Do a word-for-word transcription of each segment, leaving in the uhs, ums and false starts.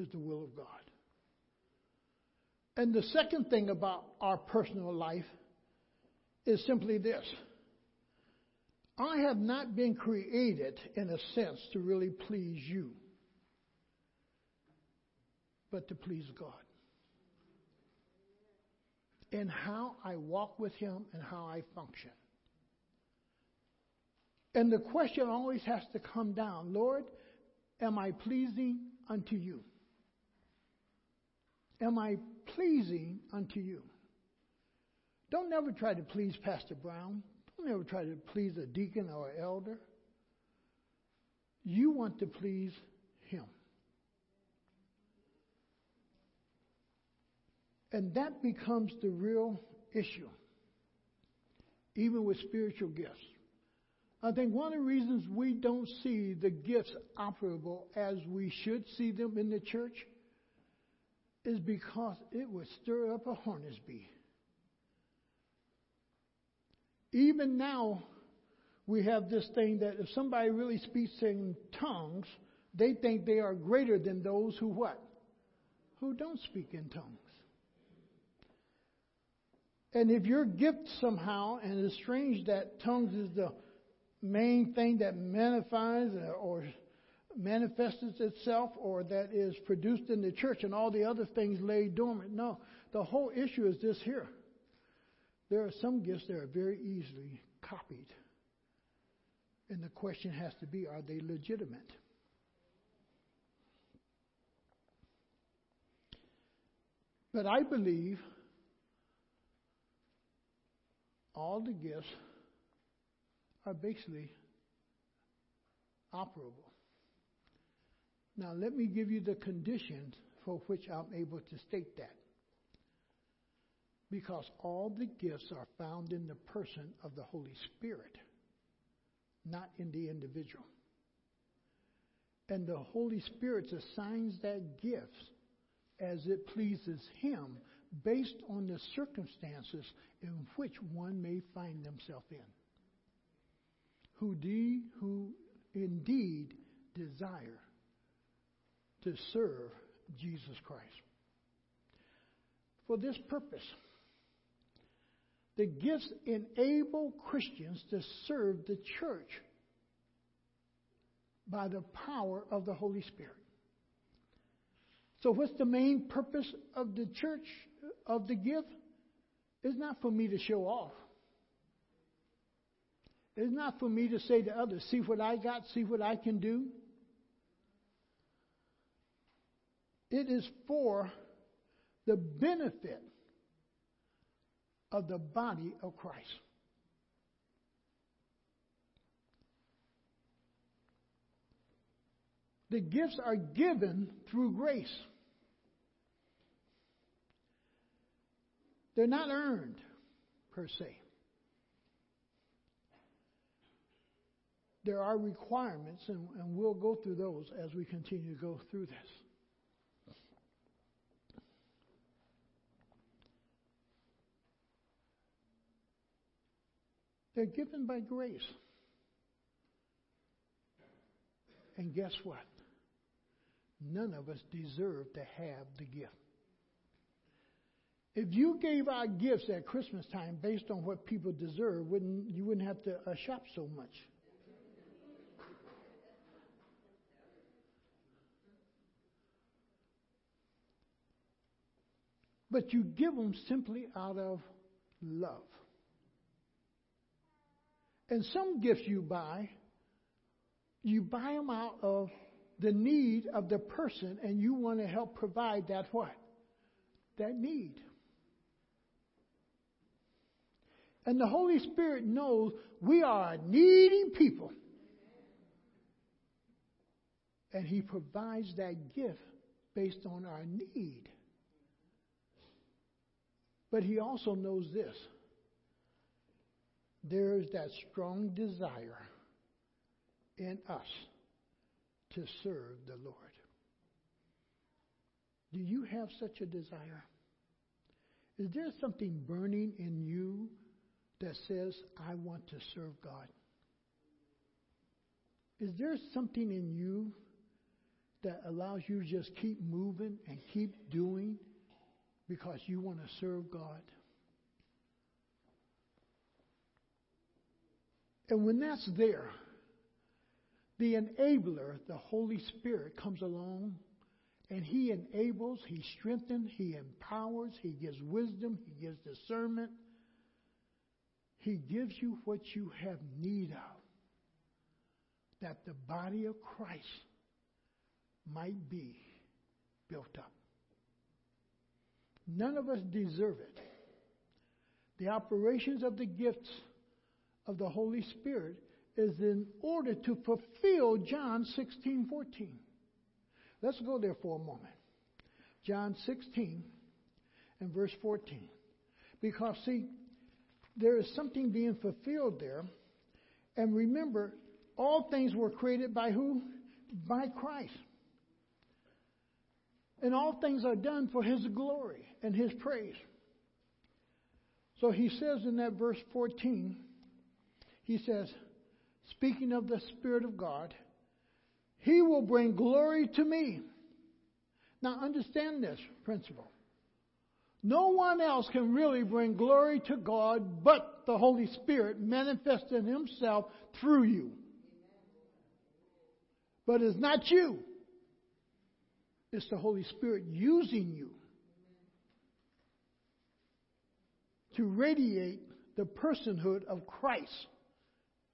is the will of God. And the second thing about our personal life is simply this. I have not been created, in a sense, to really please you, but to please God. In how I walk with Him and how I function. And the question always has to come down, Lord, am I pleasing unto you? Am I pleasing unto you? Don't ever try to please Pastor Brown. Don't ever try to please a deacon or an elder. You want to please Him. And that becomes the real issue, even with spiritual gifts. I think one of the reasons we don't see the gifts operable as we should see them in the church is because it would stir up a hornet's bee. Even now, we have this thing that if somebody really speaks in tongues, they think they are greater than those who what? Who don't speak in tongues. And if your gift somehow, and it's strange that tongues is the main thing that magnifies or manifests itself or that is produced in the church and all the other things lay dormant. No, the whole issue is this here. There are some gifts that are very easily copied. And the question has to be, are they legitimate? But I believe all the gifts are basically operable. Now, let me give you the conditions for which I'm able to state that. Because all the gifts are found in the person of the Holy Spirit, not in the individual. And the Holy Spirit assigns that gift as it pleases Him based on the circumstances in which one may find themselves in. Who, de, who indeed desire to serve Jesus Christ. For this purpose, the gifts enable Christians to serve the church by the power of the Holy Spirit. So what's the main purpose of the church, of the gift? It's not for me to show off. It's not for me to say to others, see what I got, see what I can do. It is for the benefit of the body of Christ. The gifts are given through grace. They're not earned, per se. There are requirements, and, and we'll go through those as we continue to go through this. They're given by grace. And guess what? None of us deserve to have the gift. If you gave our gifts at Christmas time based on what people deserve, wouldn't, you wouldn't have to uh, shop so much. But you give them simply out of love. And some gifts you buy, you buy them out of the need of the person, and you want to help provide that what? That need. And the Holy Spirit knows we are a needy people. And He provides that gift based on our need. But He also knows this. There is that strong desire in us to serve the Lord. Do you have such a desire? Is there something burning in you that says, I want to serve God? Is there something in you that allows you to just keep moving and keep doing because you want to serve God. And when that's there, the enabler, the Holy Spirit, comes along and he enables, he strengthens, he empowers, he gives wisdom, he gives discernment. He gives you what you have need of, that the body of Christ might be built up. None of us deserve it. The operations of the gifts of the Holy Spirit is in order to fulfill John sixteen fourteen. Let's go there for a moment. John sixteen and verse fourteen. Because, see, there is something being fulfilled there. And remember, all things were created by who? By Christ. And all things are done for his glory and his praise. So he says in that verse fourteen, he says, speaking of the Spirit of God, he will bring glory to me. Now understand this principle. No one else can really bring glory to God but the Holy Spirit manifesting himself through you. But it's not you. It's the Holy Spirit using you to radiate the personhood of Christ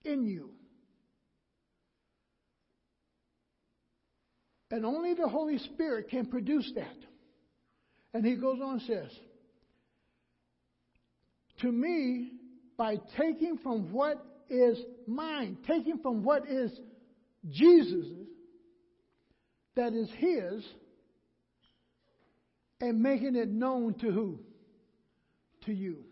in you. And only the Holy Spirit can produce that. And he goes on and says, to me, by taking from what is mine, taking from what is Jesus's, that is his, and making it known to who? To you.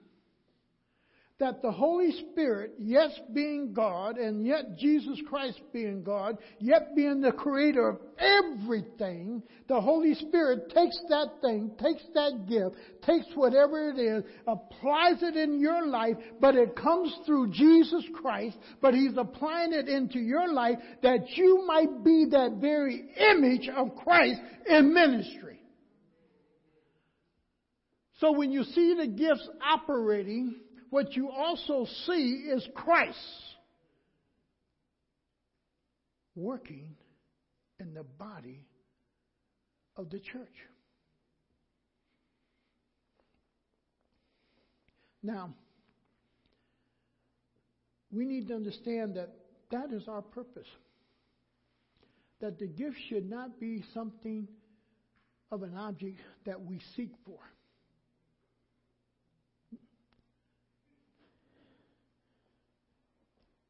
That the Holy Spirit, yes, being God, and yet Jesus Christ being God, yet being the creator of everything, the Holy Spirit takes that thing, takes that gift, takes whatever it is, applies it in your life, but it comes through Jesus Christ, but he's applying it into your life that you might be that very image of Christ in ministry. So when you see the gifts operating, what you also see is Christ working in the body of the church. Now, we need to understand that that is our purpose. That the gift should not be something of an object that we seek for.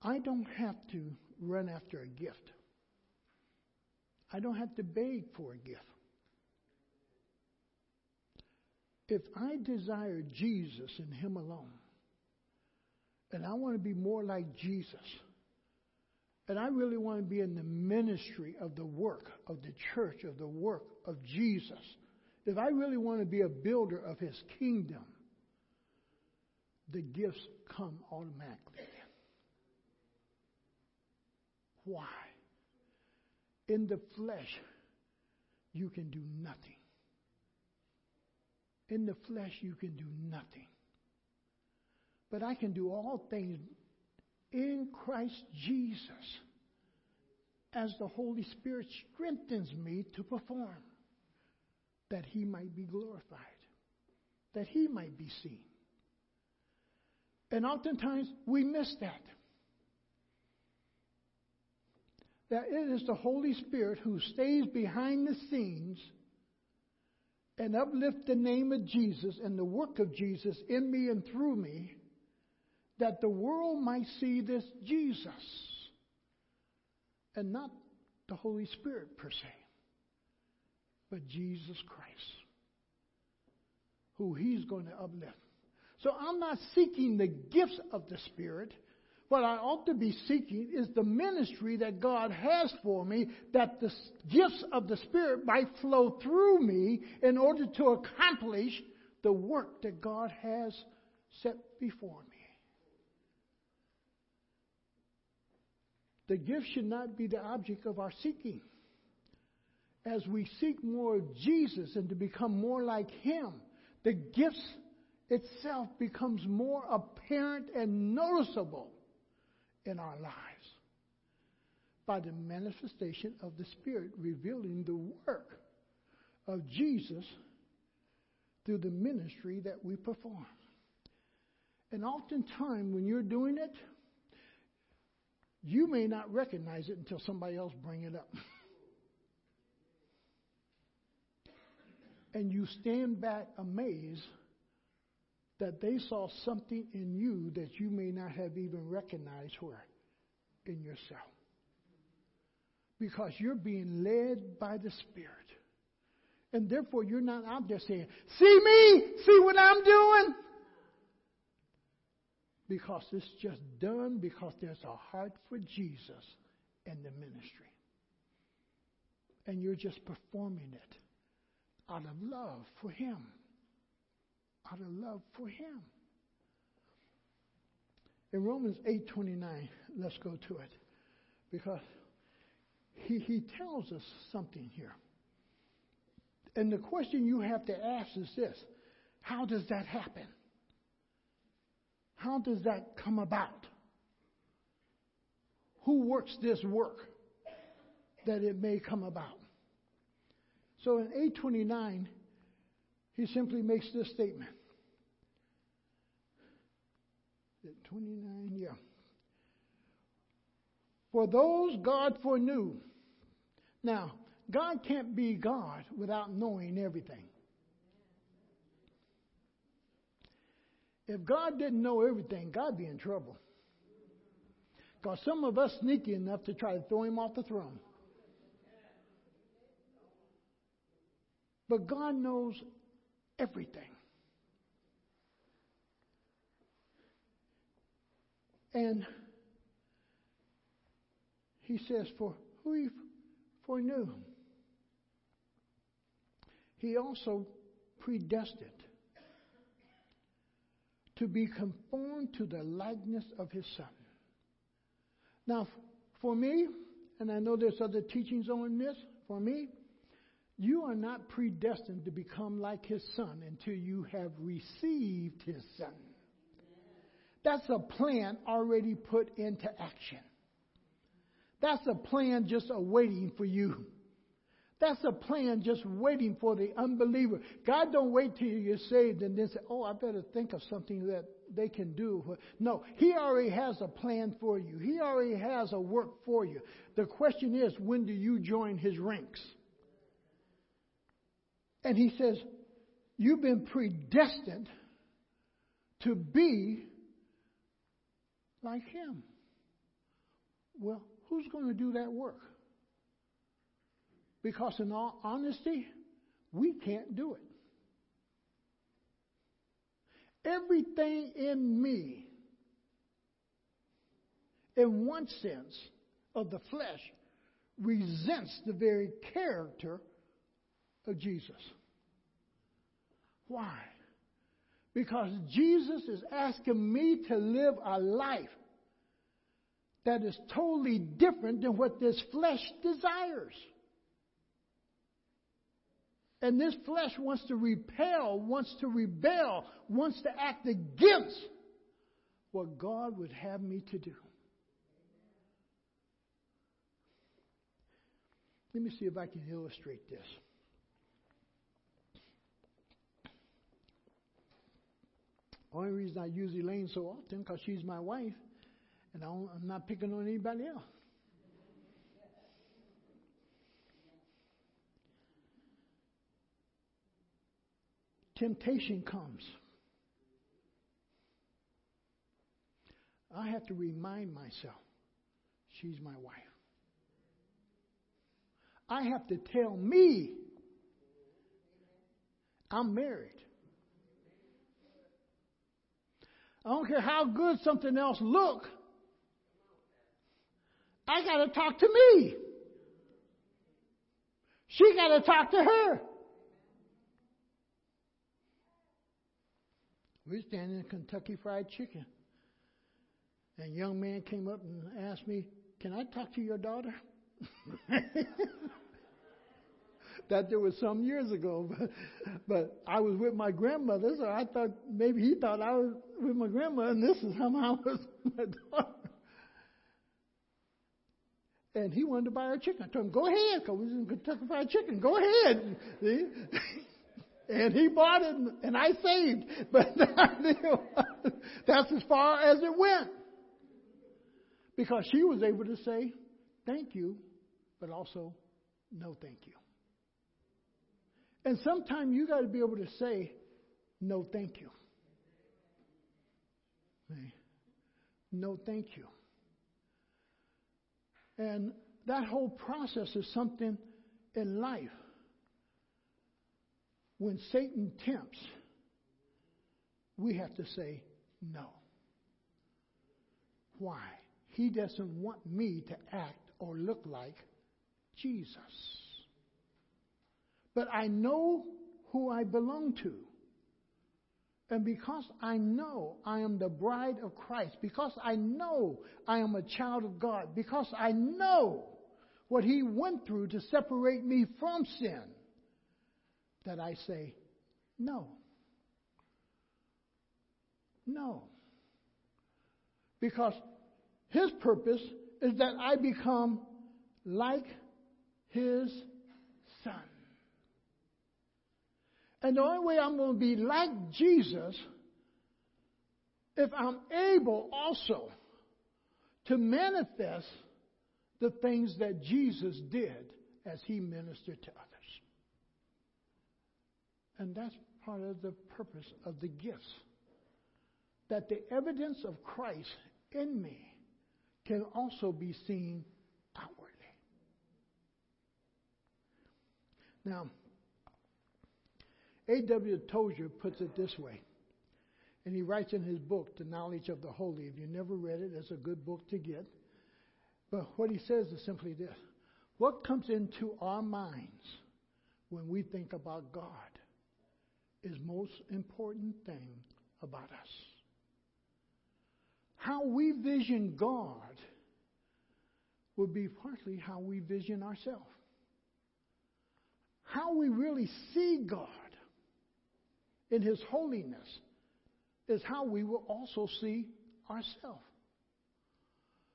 I don't have to run after a gift. I don't have to beg for a gift. If I desire Jesus and him alone, and I want to be more like Jesus, and I really want to be in the ministry of the work of the church, of the work of Jesus, if I really want to be a builder of his kingdom, the gifts come automatically. Why? In the flesh, you can do nothing. In the flesh, you can do nothing. But I can do all things in Christ Jesus as the Holy Spirit strengthens me to perform, that he might be glorified, that he might be seen. And oftentimes, we miss that. That it is the Holy Spirit who stays behind the scenes and uplifts the name of Jesus and the work of Jesus in me and through me, that the world might see this Jesus and not the Holy Spirit per se, but Jesus Christ, who he's going to uplift. So I'm not seeking the gifts of the Spirit. What I ought to be seeking is the ministry that God has for me, that the gifts of the Spirit might flow through me in order to accomplish the work that God has set before me. The gift should not be the object of our seeking. as we seek more of Jesus and to become more like Him, the gifts itself becomes more apparent and noticeable in our lives by the manifestation of the Spirit revealing the work of Jesus through the ministry that we perform. And oftentimes when you're doing it, you may not recognize it until somebody else brings it up. And you stand back amazed that they saw something in you that you may not have even recognized where in yourself. Because you're being led by the Spirit. And therefore you're not out there saying, see me, see what I'm doing. Because it's just done because there's a heart for Jesus and the ministry. And you're just performing it out of love for Him. Out of love for Him. In Romans eight twenty-nine, let's go to it. Because he, he tells us something here. And the question you have to ask is this. How does that happen? How does that come about? Who works this work that it may come about? So in eight twenty-nine, he simply makes this statement. twenty-nine, yeah. For those God foreknew. Now, God can't be God without knowing everything. If God didn't know everything, God'd be in trouble. Because some of us sneaky enough to try to throw Him off the throne. But God knows everything. And He says, for who He foreknew, He also predestined to be conformed to the likeness of His Son. Now, for me, and I know there's other teachings on this, for me, you are not predestined to become like His Son until you have received His Son. That's a plan already put into action. That's a plan just awaiting for you. That's a plan just waiting for the unbeliever. God don't wait till you're saved and then say, oh, I better think of something that they can do. No, He already has a plan for you. He already has a work for you. The question is, when do you join His ranks? And He says, you've been predestined to be like Him. Well, who's going to do that work? Because in all honesty, we can't do it. Everything in me, in one sense of the flesh, resents the very character of Jesus. Why? Because Jesus is asking me to live a life that is totally different than what this flesh desires. And this flesh wants to repel, wants to rebel, wants to act against what God would have me to do. Let me see if I can illustrate this. The only reason I use Elaine so often because she's my wife, and I'm not picking on anybody else. Temptation comes. I have to remind myself, she's my wife. I have to tell me, I'm married. I don't care how good something else look. I got to talk to me. She got to talk to her. We're standing in Kentucky Fried Chicken. And a young man came up and asked me, can I talk to your daughter? That there was some years ago, but, but I was with my grandmother, so I thought maybe he thought I was with my grandma, and this is how I was with my daughter. And he wanted to buy her chicken. I told him, go ahead, because we was in Kentucky Fried Chicken. Go ahead. See? And he bought it, and I saved. But that's as far as it went. Because she was able to say, thank you, but also, no thank you. And sometimes you got to be able to say, no thank you. No thank you. And that whole process is something in life. When Satan tempts, we have to say no. Why? He doesn't want me to act or look like Jesus. But I know who I belong to. And because I know I am the bride of Christ, because I know I am a child of God, because I know what he went through to separate me from sin, that I say, no. No. Because his purpose is that I become like his son. And the only way I'm going to be like Jesus, if I'm able also to manifest the things that Jesus did as he ministered to others. And that's part of the purpose of the gifts. That the evidence of Christ in me can also be seen outwardly. Now, A W Tozer puts it this way, and he writes in his book, The Knowledge of the Holy. If you never read it, it's a good book to get. But what he says is simply this. What comes into our minds when we think about God is the most important thing about us. How we vision God will be partly how we vision ourselves. How we really see God in his holiness is how we will also see ourselves.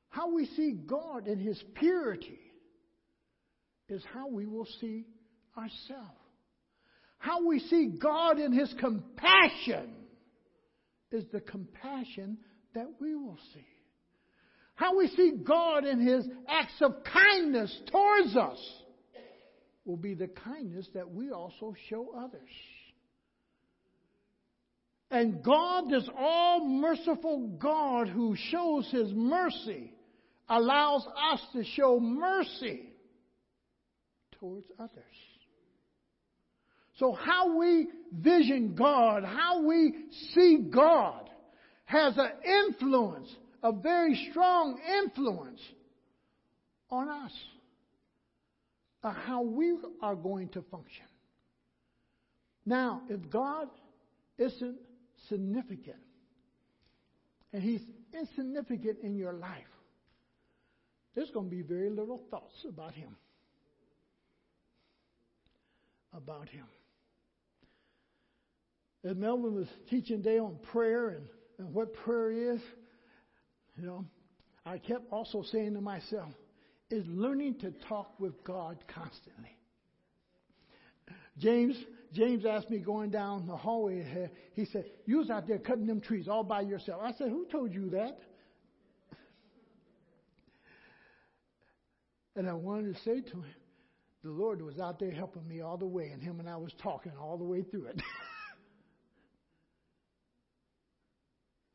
How we see God in his purity is how we will see ourselves. How we see God in his compassion is the compassion that we will see. How we see God in his acts of kindness towards us will be the kindness that we also show others. And God, this all-merciful God who shows his mercy, allows us to show mercy towards others. So how we vision God, how we see God, has an influence, a very strong influence on us, of how we are going to function. Now, if God isn't significant, and he's insignificant in your life, there's going to be very little thoughts about him. About him. As Melvin was teaching day on prayer and, and what prayer is, you know, I kept also saying to myself, is learning to talk with God constantly. James James asked me going down the hallway, he said, you was out there cutting them trees all by yourself. I said, who told you that? And I wanted to say to him, the Lord was out there helping me all the way, and him and I was talking all the way through it.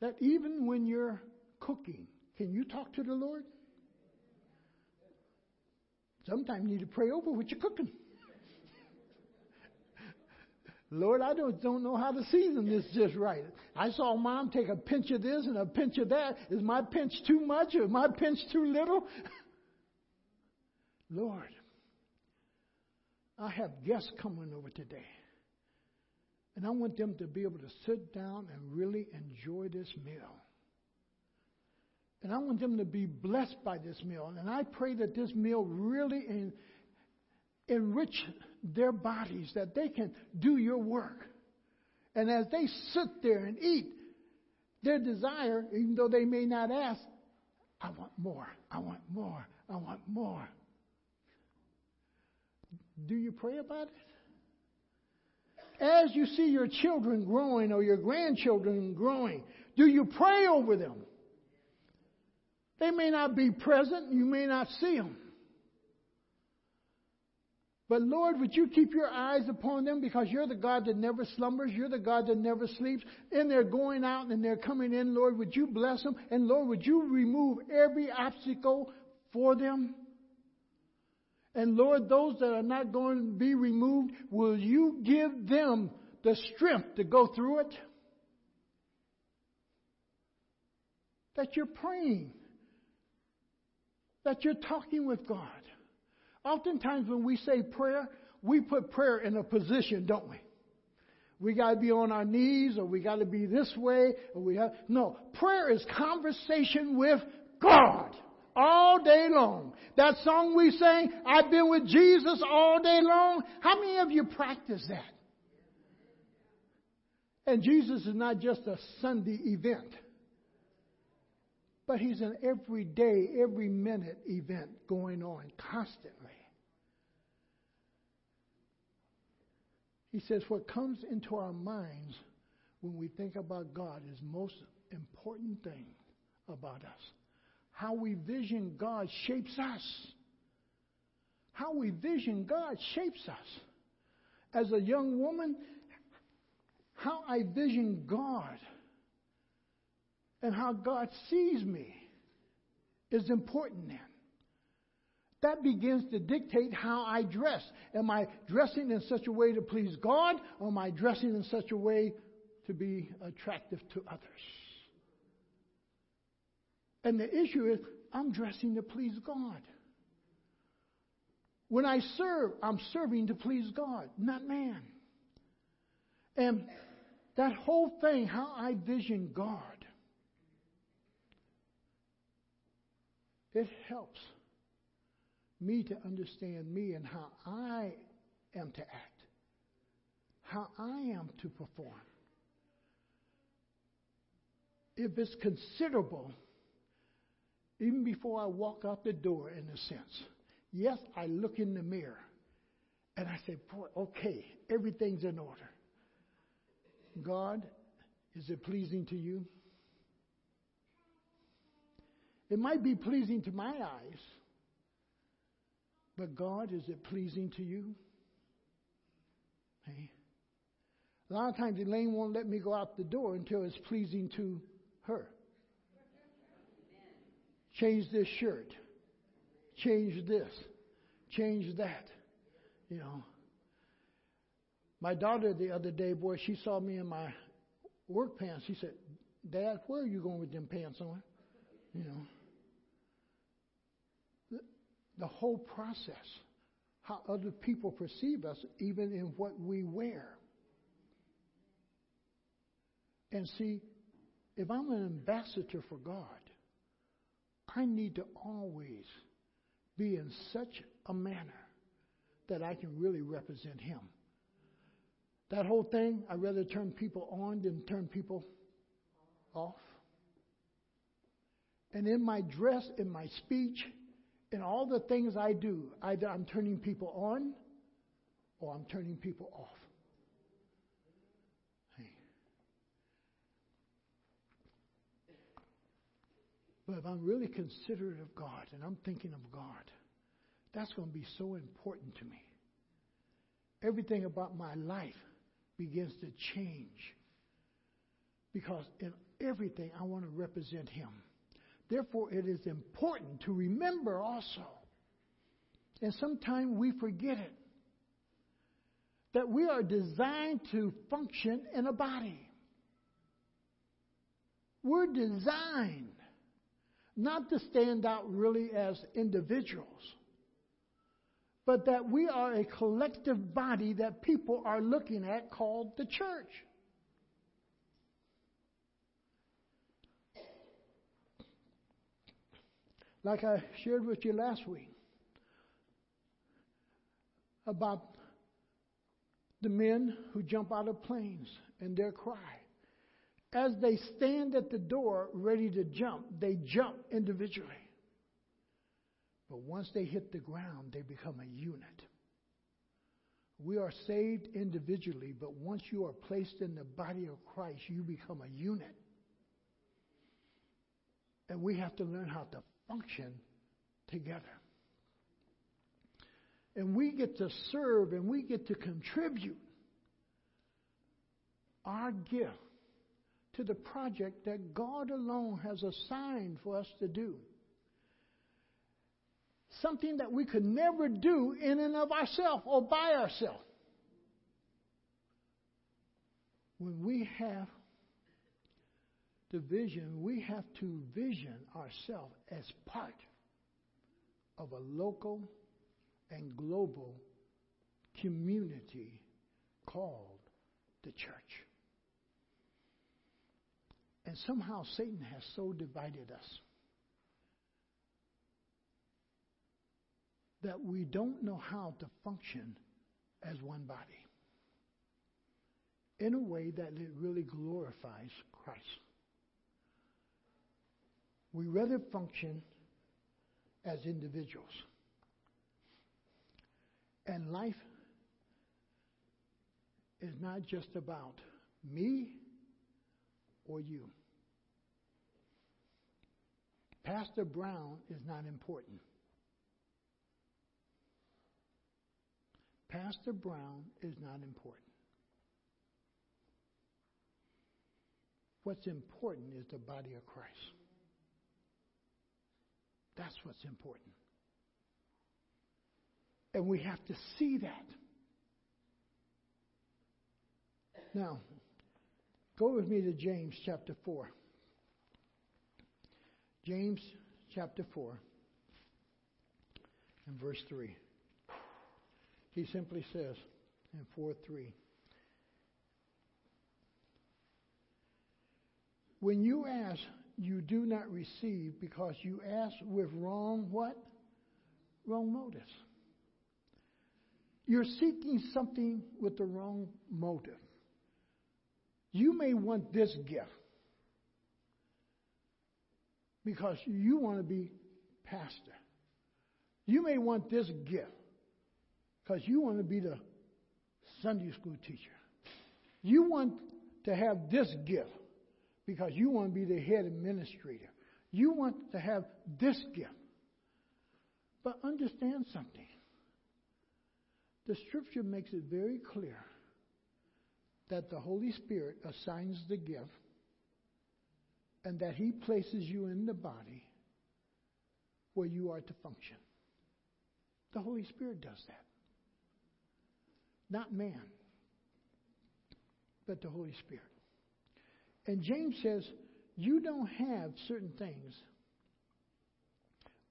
That even when you're cooking, can you talk to the Lord? Sometimes you need to pray over what you're cooking. Lord, I don't, don't know how to season this just right. I saw Mom take a pinch of this and a pinch of that. Is my pinch too much or is my pinch too little? Lord, I have guests coming over today. And I want them to be able to sit down and really enjoy this meal. And I want them to be blessed by this meal. And I pray that this meal really enrich their bodies, that they can do your work. And as they sit there and eat, their desire, even though they may not ask, I want more, I want more, I want more. Do you pray about it? As you see your children growing or your grandchildren growing, do you pray over them? They may not be present, you may not see them. But Lord, would you keep your eyes upon them, because you're the God that never slumbers. You're the God that never sleeps. And they're going out and they're coming in. Lord, would you bless them? And Lord, would you remove every obstacle for them? And Lord, those that are not going to be removed, will you give them the strength to go through it? That you're praying. That you're talking with God. Oftentimes when we say prayer, we put prayer in a position, don't we? We got to be on our knees, or we got to be this way, or we have no. Prayer is conversation with God all day long. That song we sang, I've been with Jesus all day long. How many of you practice that? And Jesus is not just a Sunday event, but he's an everyday, every minute event going on constantly. He says what comes into our minds when we think about God is the most important thing about us. How we vision God shapes us. How we vision God shapes us. As a young woman, how I vision God and how God sees me is important then. That begins to dictate how I dress. Am I dressing in such a way to please God, or am I dressing in such a way to be attractive to others? And the issue is, I'm dressing to please God. When I serve, I'm serving to please God, not man. And that whole thing, how I vision God, it helps me to understand me and how I am to act, how I am to perform. If it's considerable, even before I walk out the door, in a sense, yes, I look in the mirror and I say, boy, okay, everything's in order. God, is it pleasing to you? It might be pleasing to my eyes, but God, is it pleasing to you? Hey. A lot of times Elaine won't let me go out the door until it's pleasing to her. Change this shirt. Change this. Change that. You know. My daughter the other day, boy, she saw me in my work pants. She said, Dad, where are you going with them pants on? You know. The whole process, how other people perceive us, even in what we wear. And see, if I'm an ambassador for God, I need to always be in such a manner that I can really represent Him. That whole thing, I'd rather turn people on than turn people off. And in my dress, in my speech, in all the things I do, either I'm turning people on or I'm turning people off. Hey. But if I'm really considerate of God and I'm thinking of God, that's going to be so important to me. Everything about my life begins to change, because in everything I want to represent Him. Therefore, it is important to remember also, and sometimes we forget it, that we are designed to function in a body. We're designed not to stand out really as individuals, but that we are a collective body that people are looking at, called the church. Like I shared with you last week, about the men who jump out of planes and their cry. As they stand at the door ready to jump, they jump individually. But once they hit the ground, they become a unit. We are saved individually, but once you are placed in the body of Christ, you become a unit. And we have to learn how to function together. And we get to serve and we get to contribute our gift to the project that God alone has assigned for us to do. Something that we could never do in and of ourselves or by ourselves. When we have the vision, we have to vision ourselves as part of a local and global community called the church. And somehow Satan has so divided us that we don't know how to function as one body in a way that it really glorifies Christ. We rather function as individuals. And life is not just about me or you. Pastor Brown is not important. Pastor Brown is not important. What's important is the body of Christ. That's what's important. And we have to see that. Now, go with me to James chapter four. James chapter four and verse three. He simply says in four three, when you ask, you do not receive because you ask with wrong what? Wrong motives. You're seeking something with the wrong motive. You may want this gift because you want to be pastor. You may want this gift because you want to be the Sunday school teacher. You want to have this gift because you want to be the head administrator. You want to have this gift. But understand something. The scripture makes it very clear that the Holy Spirit assigns the gift and that he places you in the body where you are to function. The Holy Spirit does that. Not man, but the Holy Spirit. And James says, you don't have certain things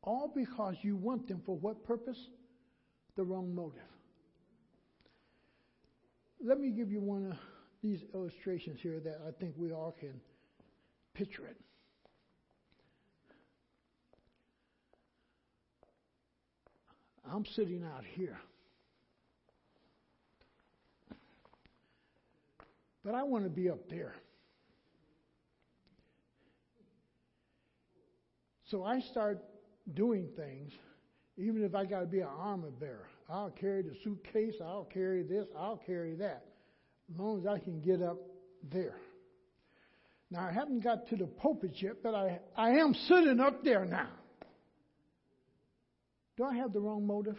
all because you want them for what purpose? The wrong motive. Let me give you one of these illustrations here that I think we all can picture it. I'm sitting out here. But I want to be up there. So I start doing things, even if I got to be an armor bearer. I'll carry the suitcase, I'll carry this, I'll carry that, as long as I can get up there. Now, I haven't got to the pulpit yet, but I, I am sitting up there now. Do I have the wrong motive?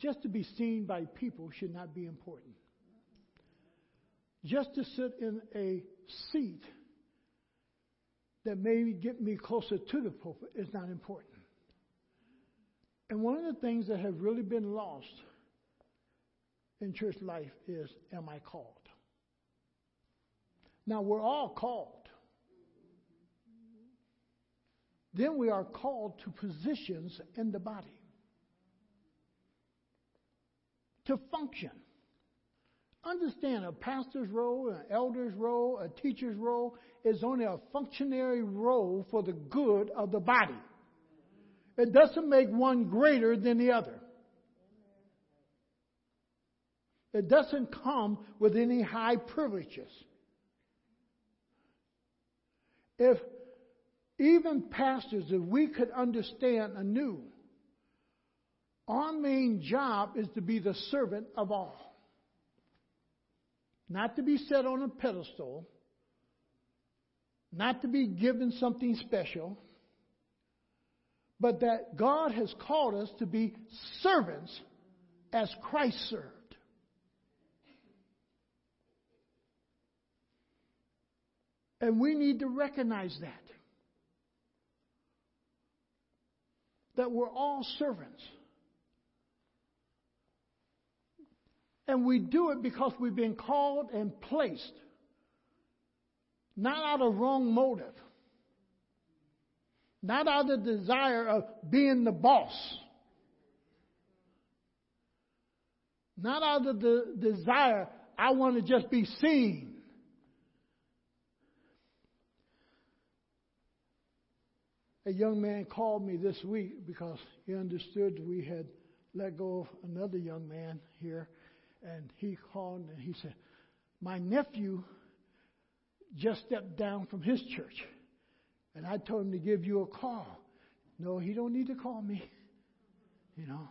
Just to be seen by people should not be important. Just to sit in a seat that may get me closer to the pulpit is not important. And one of the things that have really been lost in church life is, am I called? Now, we're all called. Then we are called to positions in the body, to function. Understand, a pastor's role, an elder's role, a teacher's role is only a functionary role for the good of the body. It doesn't make one greater than the other. It doesn't come with any high privileges. If even pastors, if we could understand anew, our main job is to be the servant of all. Not to be set on a pedestal. Not to be given something special. But that God has called us to be servants as Christ served. And we need to recognize that. That we're all servants. And we do it because we've been called and placed. Not out of wrong motive. Not out of the desire of being the boss. Not out of the desire, I want to just be seen. A young man called me this week because he understood we had let go of another young man here. And he called and he said, my nephew just stepped down from his church. And I told him to give you a call. No, he don't need to call me. You know.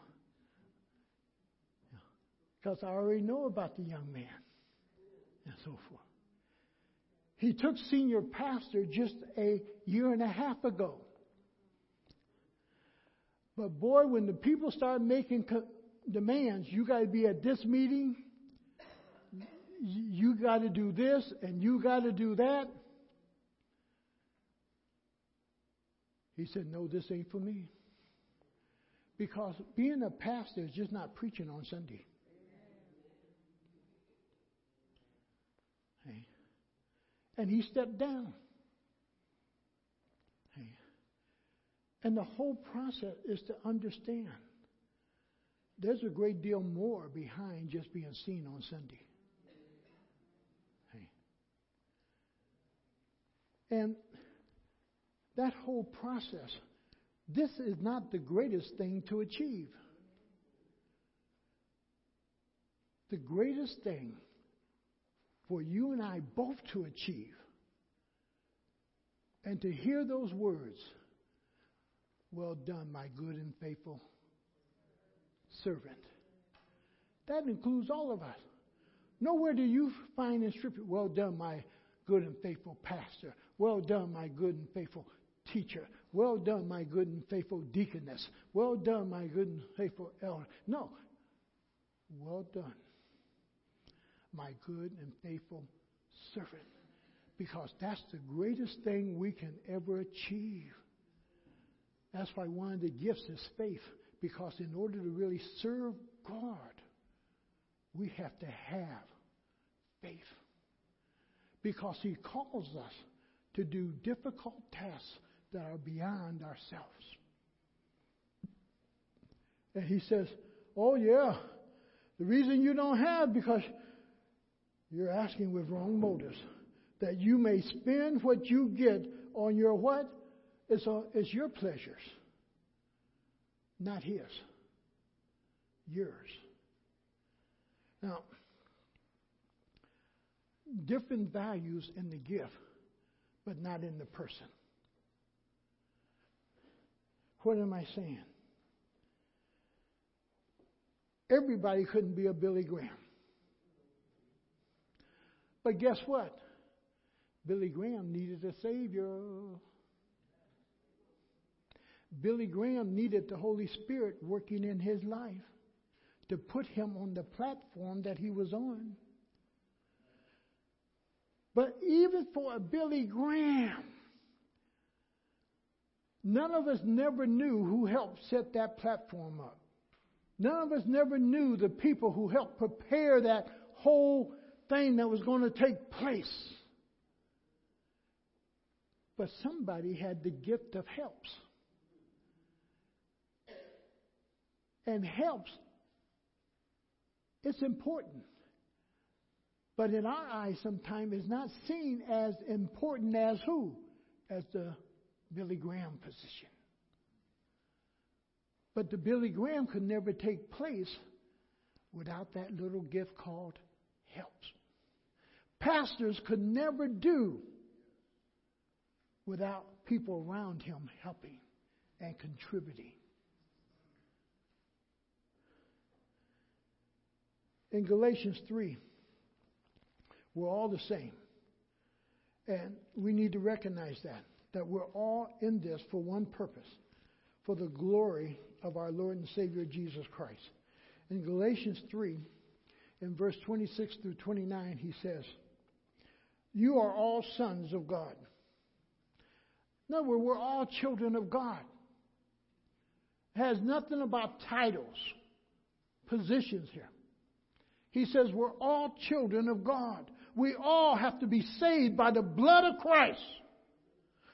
Because I already know about the young man. And so forth. He took senior pastor just a year and a half ago. But boy, when the people start making co- demands, you got to be at this meeting, you got to do this, and you got to do that. He said, no, this ain't for me. Because being a pastor is just not preaching on Sunday. Hey. And he stepped down. Hey. And the whole process is to understand there's a great deal more behind just being seen on Sunday. Hey. And that whole process, this is not the greatest thing to achieve. The greatest thing for you and I both to achieve and to hear those words, well done, my good and faithful servant. That includes all of us. Nowhere do you find in Scripture, well done, my good and faithful pastor. Well done, my good and faithful teacher. Well done, my good and faithful deaconess. Well done, my good and faithful elder. No. Well done, my good and faithful servant. Because that's the greatest thing we can ever achieve. That's why one of the gifts is faith. Because in order to really serve God, we have to have faith. Because He calls us to do difficult tasks that are beyond ourselves. And He says, oh yeah, the reason you don't have, because you're asking with wrong motives, that you may spend what you get on your what? It's, on, it's your pleasures. Not His. Yours. Now, different values in the gift, but not in the person. What am I saying? Everybody couldn't be a Billy Graham. But guess what? Billy Graham needed a Savior. Billy Graham needed the Holy Spirit working in his life to put him on the platform that he was on. But even for a Billy Graham, none of us never knew who helped set that platform up. None of us never knew the people who helped prepare that whole thing that was going to take place. But somebody had the gift of helps. And helps, it's important. But in our eyes sometimes it's not seen as important as who? As the Billy Graham position. But the Billy Graham could never take place without that little gift called helps. Pastors could never do without people around him helping and contributing. In Galatians three, we're all the same. And we need to recognize that, that we're all in this for one purpose, for the glory of our Lord and Savior Jesus Christ. In Galatians three, in verse twenty-six through twenty-nine, he says, "You are all sons of God." In other words, we're all children of God. It has nothing about titles, positions here. He says we're all children of God. We all have to be saved by the blood of Christ.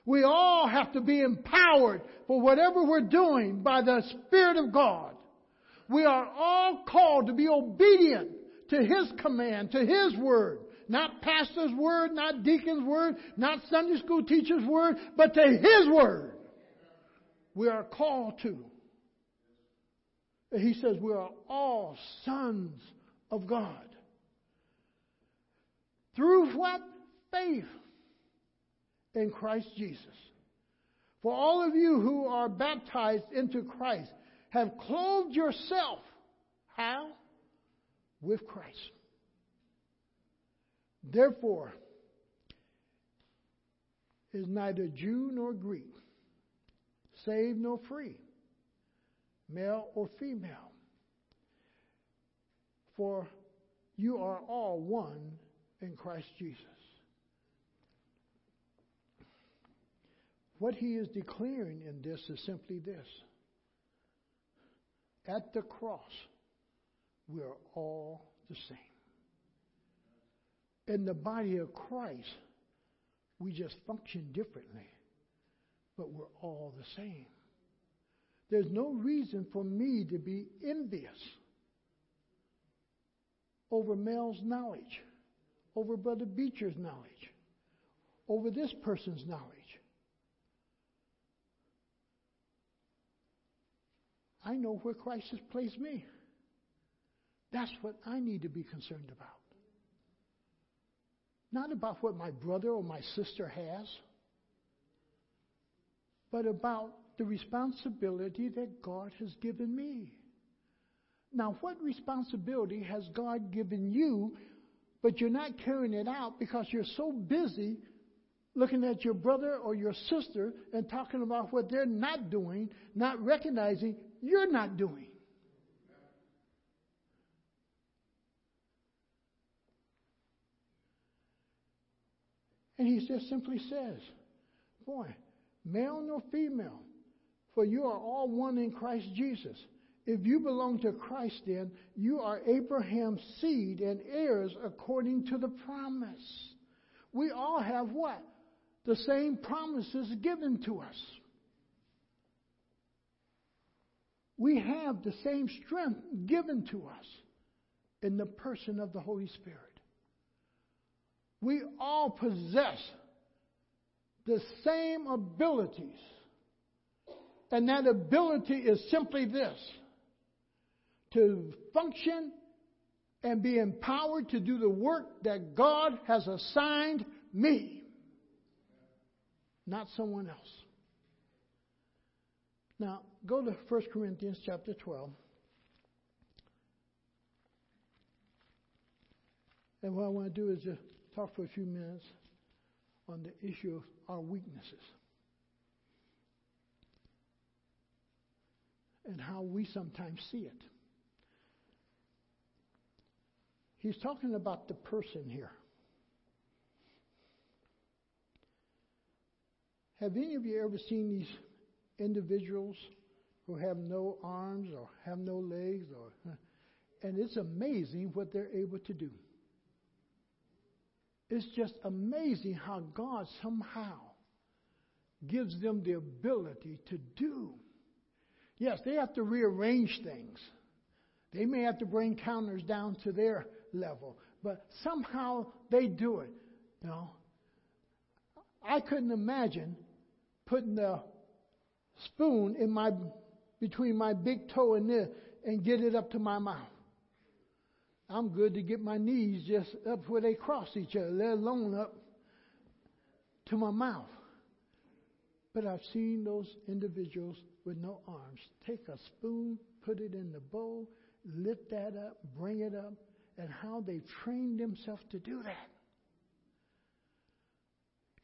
We all have to be empowered for whatever we're doing by the Spirit of God. We are all called to be obedient to His command, to His word. Not pastor's word, not deacon's word, not Sunday school teacher's word, but to His word. We are called to. He says we are all sons of God. Through what? Faith in Christ Jesus. For all of you who are baptized into Christ have clothed yourself. How? With Christ. Therefore, is neither Jew nor Greek, slave nor free, male or female. For you are all one in Christ Jesus. What he is declaring in this is simply this. At the cross, we are all the same. In the body of Christ, we just function differently, but we're all the same. There's no reason for me to be envious over Mel's knowledge, over Brother Beecher's knowledge, over this person's knowledge. I know where Christ has placed me. That's what I need to be concerned about. Not about what my brother or my sister has, but about the responsibility that God has given me. Now, what responsibility has God given you, but you're not carrying it out because you're so busy looking at your brother or your sister and talking about what they're not doing, not recognizing you're not doing? And he just simply says, boy, male nor female, for you are all one in Christ Jesus. If you belong to Christ, then you are Abraham's seed and heirs according to the promise. We all have what? The same promises given to us. We have the same strength given to us in the person of the Holy Spirit. We all possess the same abilities. And that ability is simply this: to function and be empowered to do the work that God has assigned me, not someone else. Now, go to First Corinthians chapter twelve. And what I want to do is just talk for a few minutes on the issue of our weaknesses and how we sometimes see it. He's talking about the person here. Have any of you ever seen these individuals who have no arms or have no legs? Or, and it's amazing what they're able to do. It's just amazing how God somehow gives them the ability to do. Yes, they have to rearrange things. They may have to bring counters down to their level, but somehow they do it. You know, I couldn't imagine putting a spoon in my between my big toe and this and get it up to my mouth. I'm good to get my knees just up where they cross each other, let alone up to my mouth. But I've seen those individuals with no arms take a spoon, put it in the bowl, lift that up, bring it up, and how they've trained themselves to do that.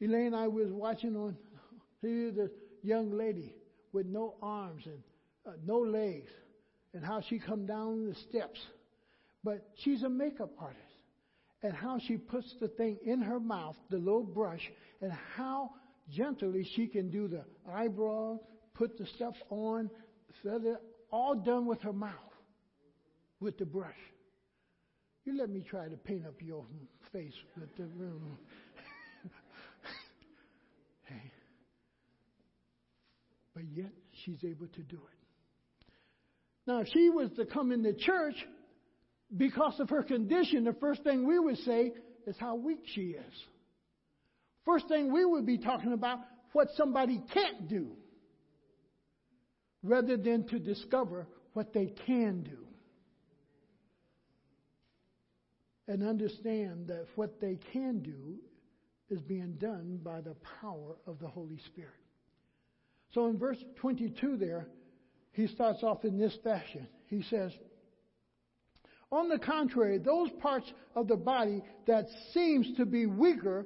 Elaine and I was watching on, here's this young lady with no arms and uh, no legs, and how she come down the steps. But she's a makeup artist. And how she puts the thing in her mouth, the little brush, and how gently she can do the eyebrow, put the stuff on, feather, all done with her mouth, with the brush. You let me try to paint up your face with the room. Hey. But yet, she's able to do it. Now, if she was to come into church, because of her condition, the first thing we would say is how weak she is. First thing we would be talking about what somebody can't do, rather than to discover what they can do. And understand that what they can do is being done by the power of the Holy Spirit. So in verse twenty-two there, he starts off in this fashion. He says, on the contrary, those parts of the body that seems to be weaker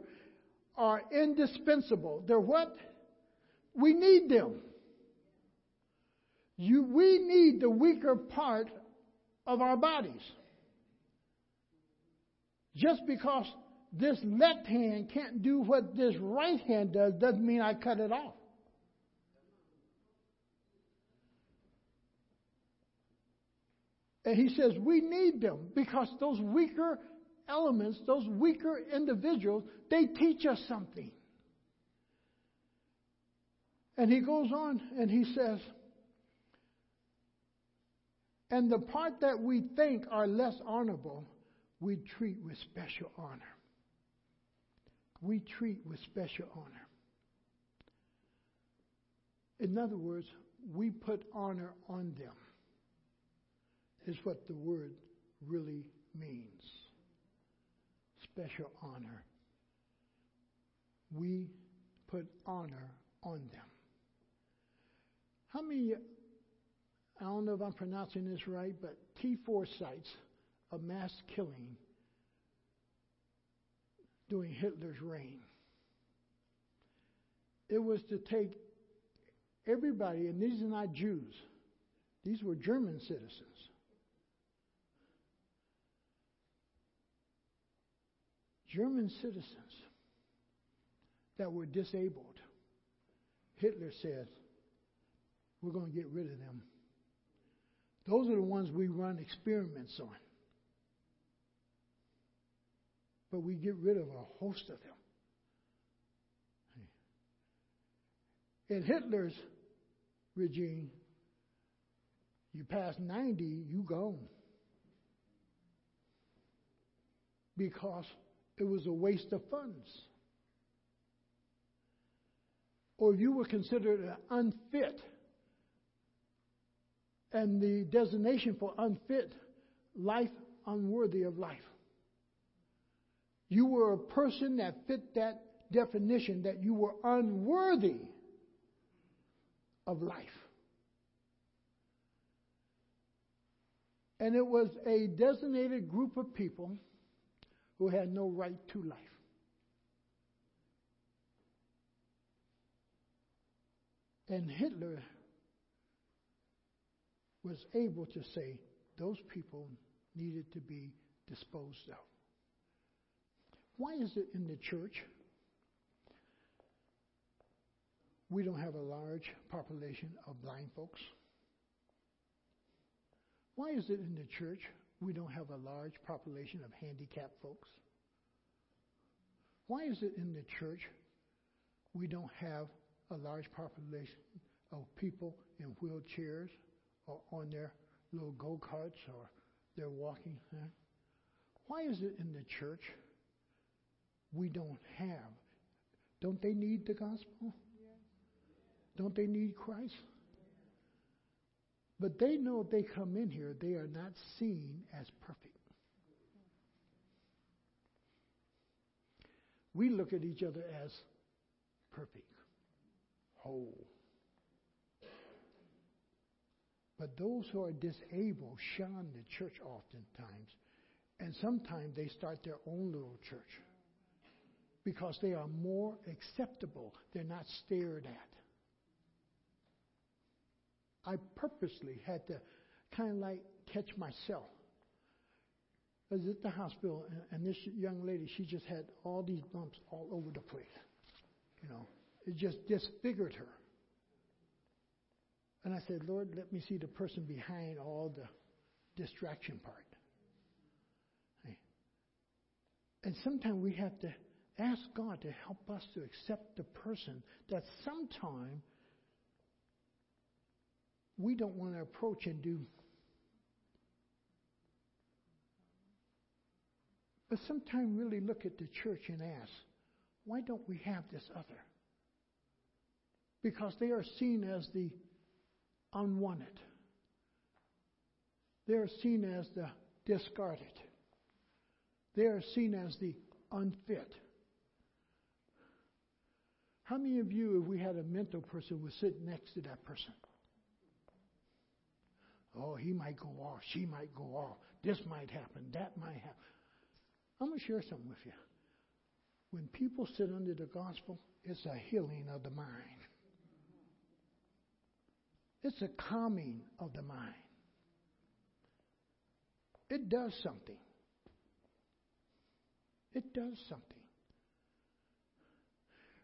are indispensable. They're what? We need them. You, we need the weaker part of our bodies. Just because this left hand can't do what this right hand does doesn't mean I cut it off. And he says we need them because those weaker elements, those weaker individuals, they teach us something. And he goes on and he says, and the part that we think are less honorable, we treat with special honor. We treat with special honor. In other words, we put honor on them. Is what the word really means. Special honor. We put honor on them. How many, I don't know if I'm pronouncing this right, but T four sites of mass killing during Hitler's reign. It was to take everybody, and these are not Jews. These were German citizens. German citizens that were disabled. Hitler said, we're going to get rid of them. Those are the ones we run experiments on. But we get rid of a host of them. In Hitler's regime, you pass ninety, you gone. Because it was a waste of funds. Or you were considered unfit. And the designation for unfit, life unworthy of life. You were a person that fit that definition that you were unworthy of life. And it was a designated group of people who had no right to life. And Hitler was able to say those people needed to be disposed of. Why is it in the church we don't have a large population of blind folks? Why is it in the church we don't have a large population of handicapped folks? Why is it in the church we don't have a large population of people in wheelchairs or on their little go-karts or their walking? Huh? Why is it in the church we don't have? Don't they need the gospel? Don't they need Christ? But they know if they come in here, they are not seen as perfect. We look at each other as perfect, whole. But those who are disabled shun the church oftentimes. And sometimes they start their own little church because they are more acceptable. They're not stared at. I purposely had to kind of like catch myself. I was at the hospital, and, and this young lady, she just had all these bumps all over the place. You know, it just disfigured her. And I said, Lord, let me see the person behind all the distraction part. And sometimes we have to ask God to help us to accept the person that sometimes we don't want to approach and do. But sometimes really look at the church and ask, why don't we have this other? Because they are seen as the unwanted. They are seen as the discarded. They are seen as the unfit. How many of you, if we had a mental person, would sit next to that person? Oh, he might go off. She might go off. This might happen. That might happen. I'm going to share something with you. When people sit under the gospel, it's a healing of the mind. It's a calming of the mind. It does something. It does something.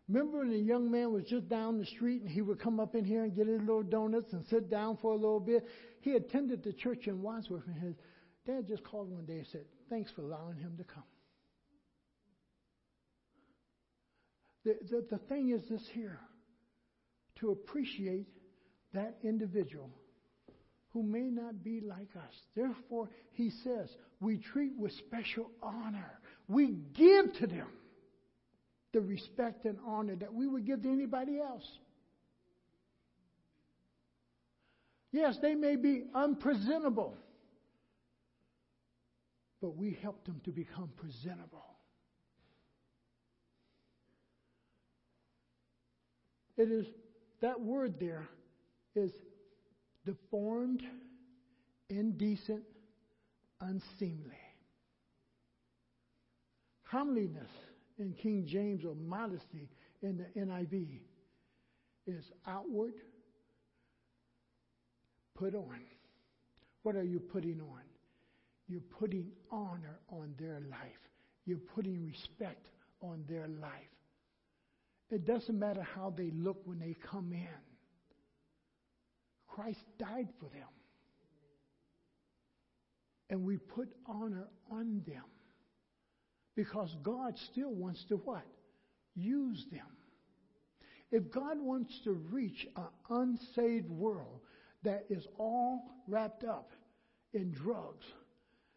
Remember when the young man was just down the street and he would come up in here and get his little donuts and sit down for a little bit? He attended the church in Wadsworth, and his dad just called one day and said, thanks for allowing him to come. The, the, the thing is this here, to appreciate that individual who may not be like us. Therefore, he says, we treat with special honor. We give to them the respect and honor that we would give to anybody else. Yes, they may be unpresentable, but we help them to become presentable. It is, that word there is deformed, indecent, unseemly. Comeliness in King James, or modesty in the N I V, is outward, put on. What are you putting on? You're putting honor on their life. You're putting respect on their life. It doesn't matter how they look when they come in. Christ died for them. And we put honor on them. Because God still wants to what? Use them. If God wants to reach an unsaved world that is all wrapped up in drugs,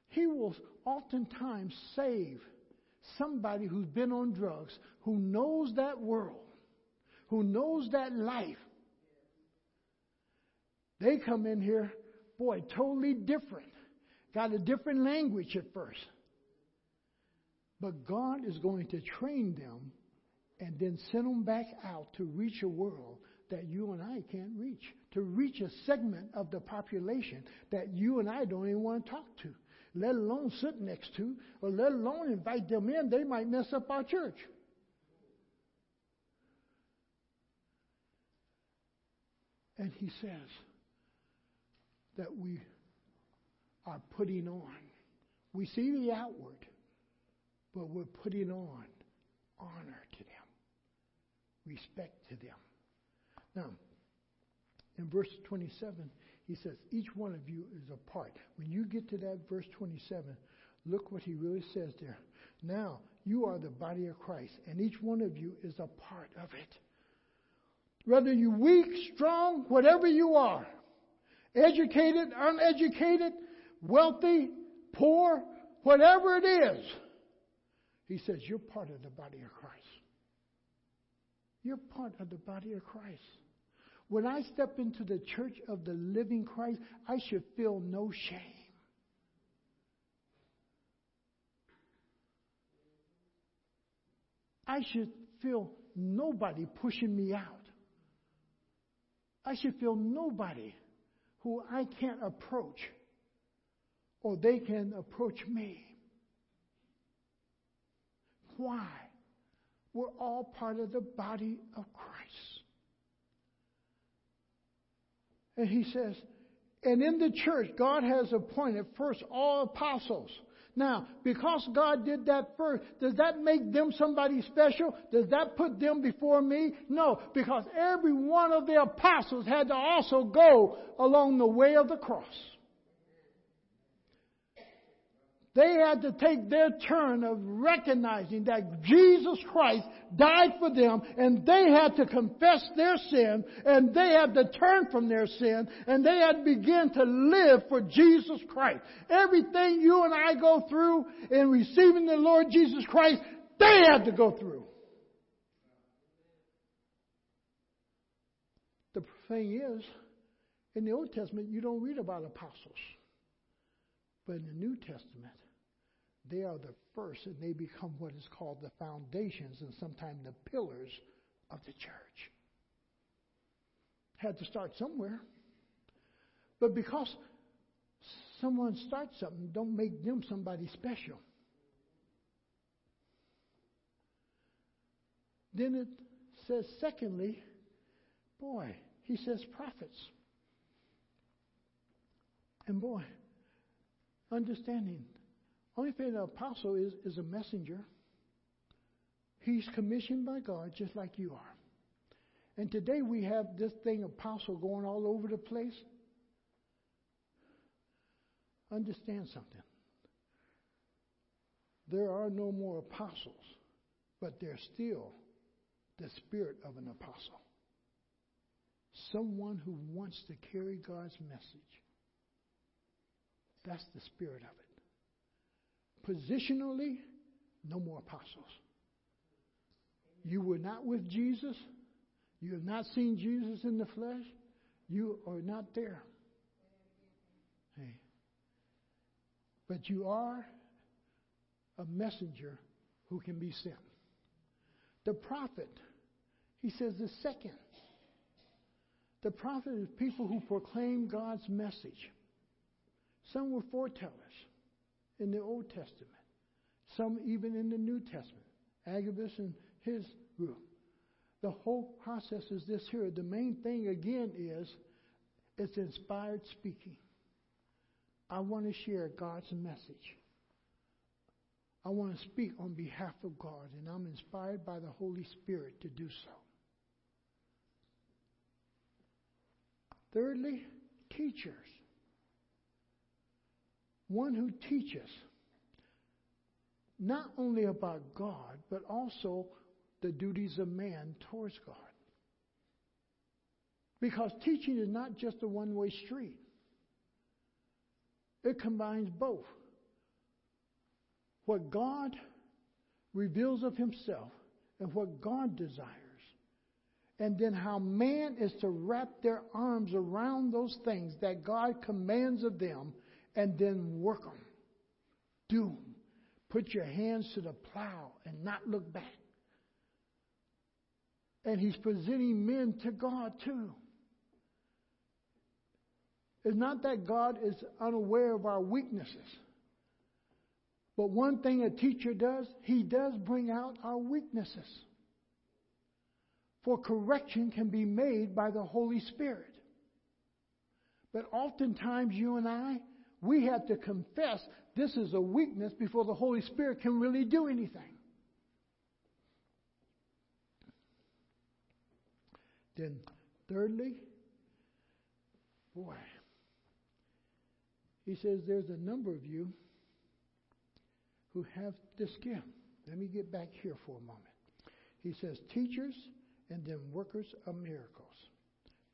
He will oftentimes save somebody who's been on drugs, who knows that world, who knows that life. They come in here, boy, totally different. Got a different language at first. But God is going to train them and then send them back out to reach a world that you and I can't reach, to reach a segment of the population that you and I don't even want to talk to, let alone sit next to, or let alone invite them in. They might mess up our church. And He says that we are putting on. We see the outward, but we're putting on honor to them, respect to them. Now, in verse twenty-seven, he says, each one of you is a part. When you get to that verse twenty-seven, look what he really says there. Now, you are the body of Christ, and each one of you is a part of it. Whether you're weak, strong, whatever you are, educated, uneducated, wealthy, poor, whatever it is, He says, you're part of the body of Christ. You're part of the body of Christ. When I step into the church of the living Christ, I should feel no shame. I should feel nobody pushing me out. I should feel nobody who I can't approach, or they can approach me. Why? We're all part of the body of Christ. And he says, and in the church, God has appointed first all apostles. Now, because God did that first, does that make them somebody special? Does that put them before me? No, because every one of the apostles had to also go along the way of the cross. They had to take their turn of recognizing that Jesus Christ died for them, and they had to confess their sin, and they had to turn from their sin, and they had to begin to live for Jesus Christ. Everything you and I go through in receiving the Lord Jesus Christ, they had to go through. The thing is, in the Old Testament, you don't read about apostles. But in the New Testament, they are the first, and they become what is called the foundations and sometimes the pillars of the church. Had to start somewhere. But because someone starts something, don't make them somebody special. Then it says, secondly, boy, he says prophets. And boy, understanding, only thing an apostle is, is a messenger. He's commissioned by God just like you are. And today we have this thing apostle going all over the place. Understand something. There are no more apostles, but there's still the spirit of an apostle. Someone who wants to carry God's message. That's the spirit of it. Positionally, no more apostles. You were not with Jesus. You have not seen Jesus in the flesh. You are not there. Hey. But you are a messenger who can be sent. The prophet, he says the second. The prophet is people who proclaim God's message. Some were foretellers in the Old Testament. Some even in the New Testament. Agabus and his group. The whole process is this here. The main thing again is, it's inspired speaking. I want to share God's message. I want to speak on behalf of God, and I'm inspired by the Holy Spirit to do so. Thirdly, teachers. One who teaches not only about God, but also the duties of man towards God. Because teaching is not just a one-way street. It combines both. What God reveals of himself and what God desires. And then how man is to wrap their arms around those things that God commands of them. And then work them. Do them. Put your hands to the plow and not look back. And he's presenting men to God too. It's not that God is unaware of our weaknesses. But one thing a teacher does, he does bring out our weaknesses. For correction can be made by the Holy Spirit. But oftentimes you and I, we have to confess this is a weakness before the Holy Spirit can really do anything. Then thirdly, boy, he says there's a number of you who have this gift. Let me get back here for a moment. He says teachers and then workers of miracles.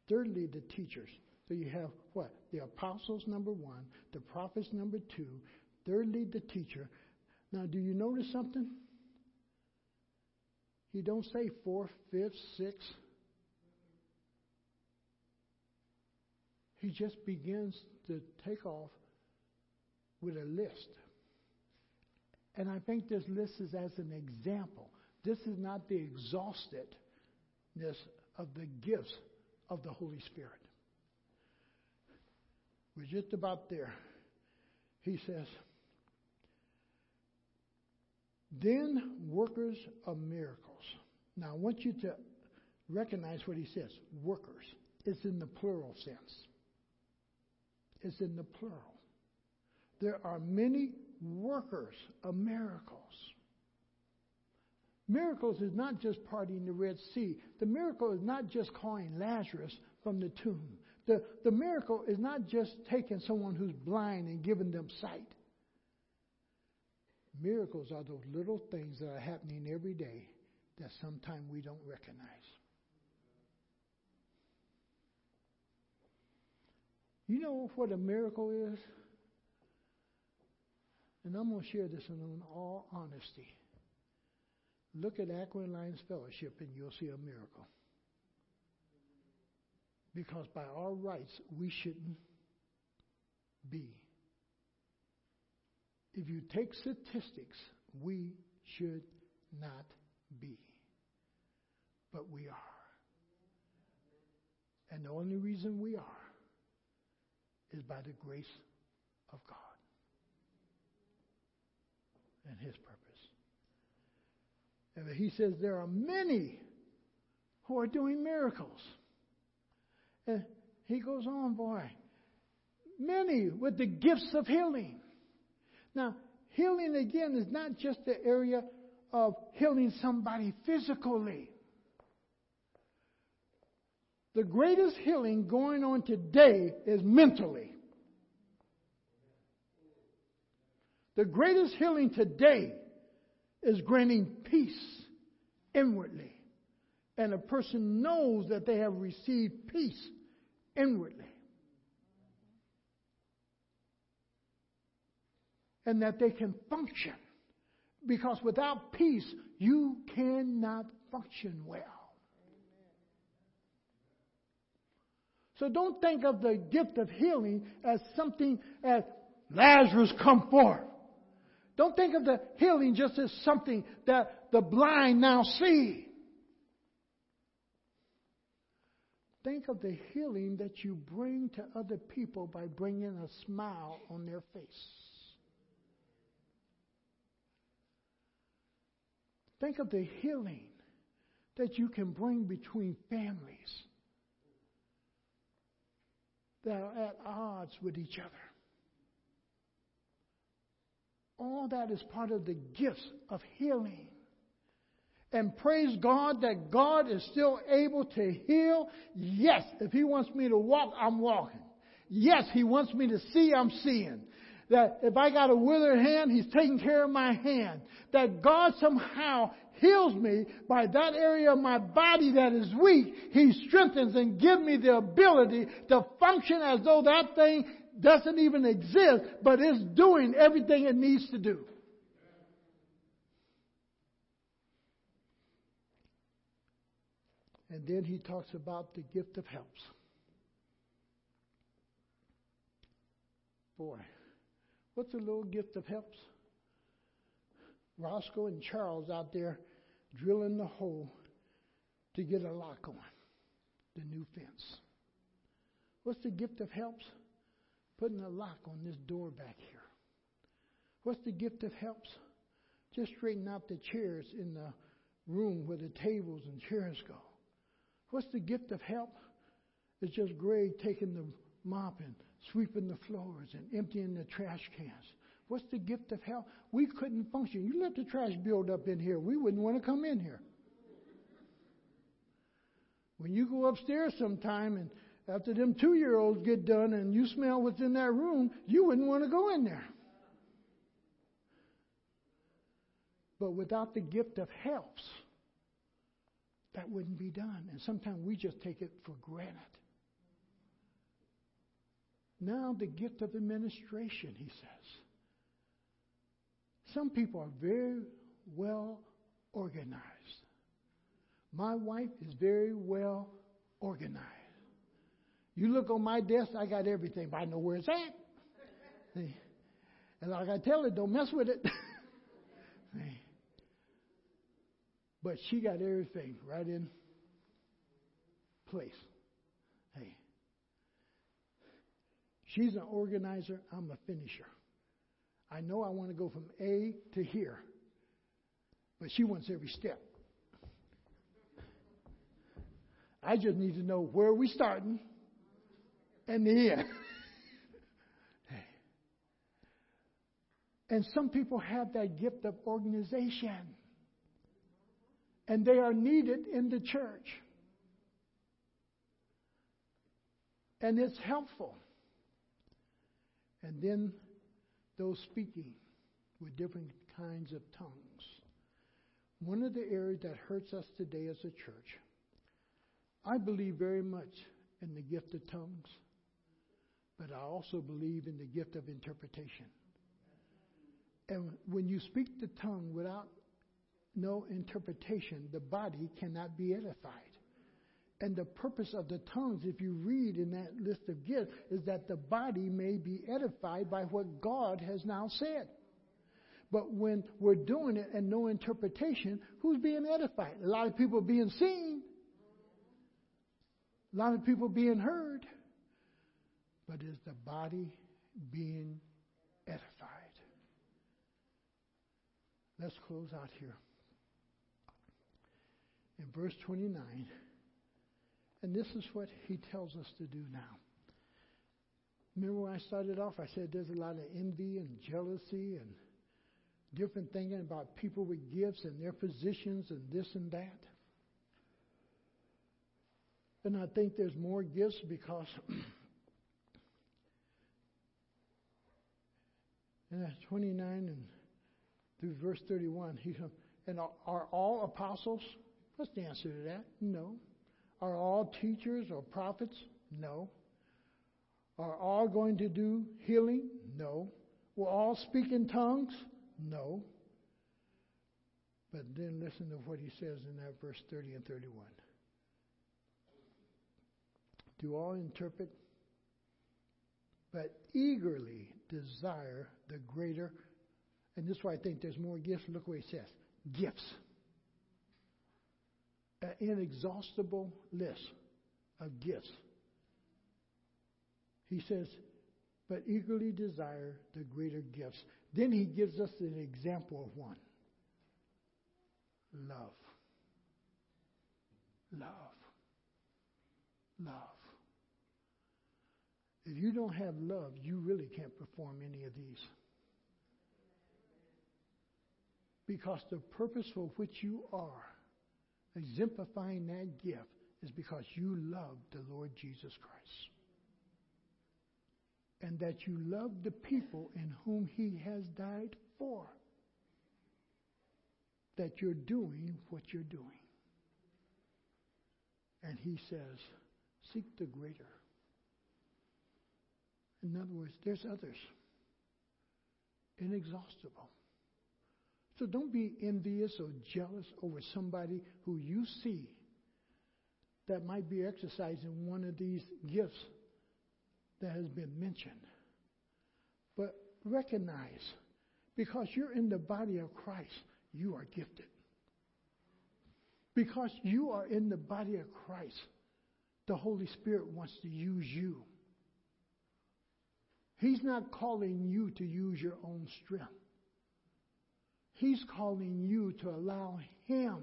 Thirdly, the teachers. So you have what? The apostles, number one. The prophets, number two. Thirdly, the teacher. Now, do you notice something? He don't say fourth, fifth, sixth. He just begins to take off with a list. And I think this list is as an example. This is not the exhaustiveness of the gifts of the Holy Spirit. We're just about there. He says, then workers of miracles. Now I want you to recognize what he says. Workers. It's in the plural sense. It's in the plural. There are many workers of miracles. Miracles is not just parting the Red Sea. The miracle is not just calling Lazarus from the tomb. The, the miracle is not just taking someone who's blind and giving them sight. Miracles are those little things that are happening every day that sometimes we don't recognize. You know what a miracle is? And I'm going to share this in all honesty. Look at Aqua Lions Fellowship and you'll see a miracle. Because by our rights, we shouldn't be. If you take statistics, we should not be. But we are. And the only reason we are is by the grace of God and His purpose. And he says there are many who are doing miracles. And he goes on, boy. Many with the gifts of healing. Now, healing again is not just the area of healing somebody physically. The greatest healing going on today is mentally. The greatest healing today is granting peace inwardly. And a person knows that they have received peace inwardly. And that they can function. Because without peace, you cannot function well. So don't think of the gift of healing as something as Lazarus come forth. Don't think of the healing just as something that the blind now see. Think of the healing that you bring to other people by bringing a smile on their face. Think of the healing that you can bring between families that are at odds with each other. All that is part of the gifts of healing. And praise God that God is still able to heal. Yes, if He wants me to walk, I'm walking. Yes, He wants me to see, I'm seeing. That if I got a withered hand, He's taking care of my hand. That God somehow heals me by that area of my body that is weak. He strengthens and gives me the ability to function as though that thing doesn't even exist, but is doing everything it needs to do. And then he talks about the gift of helps. Boy, what's a little gift of helps? Roscoe and Charles out there drilling the hole to get a lock on the new fence. What's the gift of helps? Putting a lock on this door back here. What's the gift that helps? Just straighten out the chairs in the room where the tables and chairs go. What's the gift of help? It's just Greg taking the mop and sweeping the floors and emptying the trash cans. What's the gift of help? We couldn't function. You let the trash build up in here, we wouldn't want to come in here. When you go upstairs sometime and after them two-year-olds get done and you smell what's in that room, you wouldn't want to go in there. But without the gift of helps, that wouldn't be done. And sometimes we just take it for granted. Now the gift of administration, he says. Some people are very well organized. My wife is very well organized. You look on my desk, I got everything, but I know where it's at. See? And like I tell it, don't mess with it. See? But she got everything right in place. Hey. She's an organizer. I'm a finisher. I know I want to go from A to here. But she wants every step. I just need to know where we starting and the end. And some people have that gift of organization. And they are needed in the church. And it's helpful. And then those speaking with different kinds of tongues. One of the areas that hurts us today as a church, I believe very much in the gift of tongues, but I also believe in the gift of interpretation. And when you speak the tongue without no interpretation, the body cannot be edified. And the purpose of the tongues, if you read in that list of gifts, is that the body may be edified by what God has now said. But when we're doing it and no interpretation, who's being edified? A lot of people being seen. A lot of people being heard. But is the body being edified? Let's close out here. In verse twenty-nine, and this is what he tells us to do now. Remember when I started off, I said there's a lot of envy and jealousy and different thinking about people with gifts and their positions and this and that. And I think there's more gifts because in that's twenty-nine and through verse thirty-one, he said, and are all apostles? What's the answer to that? No. Are all teachers or prophets? No. Are all going to do healing? No. Will all speak in tongues? No. But then listen to what he says in that verse thirty and thirty-one. Do all interpret, but eagerly desire the greater. And this is why I think there's more gifts. Look what he says. Gifts. An inexhaustible list of gifts. He says, but eagerly desire the greater gifts. Then he gives us an example of one. Love. Love. Love. If you don't have love, you really can't perform any of these. Because the purpose for which you are exemplifying that gift is because you love the Lord Jesus Christ. And that you love the people in whom he has died for. That you're doing what you're doing. And he says, seek the greater. In other words, there's others. Inexhaustible. So don't be envious or jealous over somebody who you see that might be exercising one of these gifts that has been mentioned. But recognize, because you're in the body of Christ, you are gifted. Because you are in the body of Christ, the Holy Spirit wants to use you. He's not calling you to use your own strength. He's calling you to allow him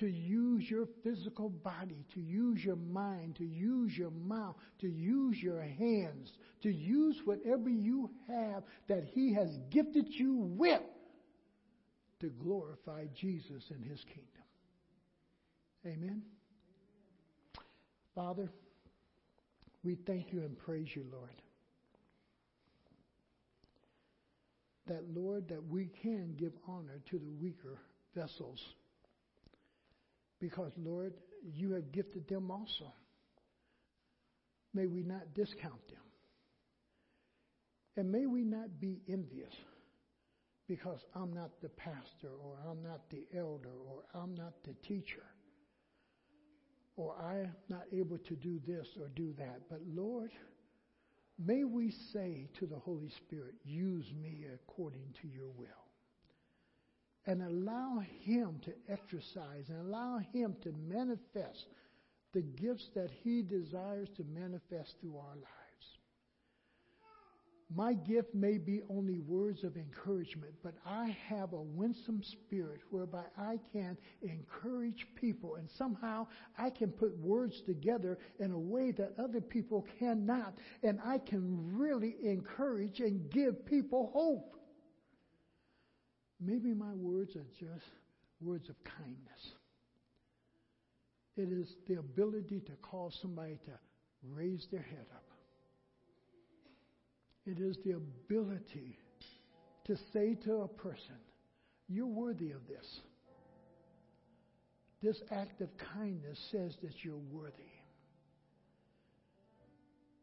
to use your physical body, to use your mind, to use your mouth, to use your hands, to use whatever you have that he has gifted you with to glorify Jesus in his kingdom. Amen. Father, we thank you and praise you, Lord. That, Lord, that we can give honor to the weaker vessels. Because, Lord, you have gifted them also. May we not discount them. And may we not be envious because I'm not the pastor or I'm not the elder or I'm not the teacher or I'm not able to do this or do that. But Lord, may we say to the Holy Spirit, use me according to your will. And allow him to exercise and allow him to manifest the gifts that he desires to manifest through our lives. My gift may be only words of encouragement, but I have a winsome spirit whereby I can encourage people, and somehow I can put words together in a way that other people cannot, and I can really encourage and give people hope. Maybe my words are just words of kindness. It is the ability to cause somebody to raise their head up. It is the ability to say to a person, you're worthy of this. This act of kindness says that you're worthy.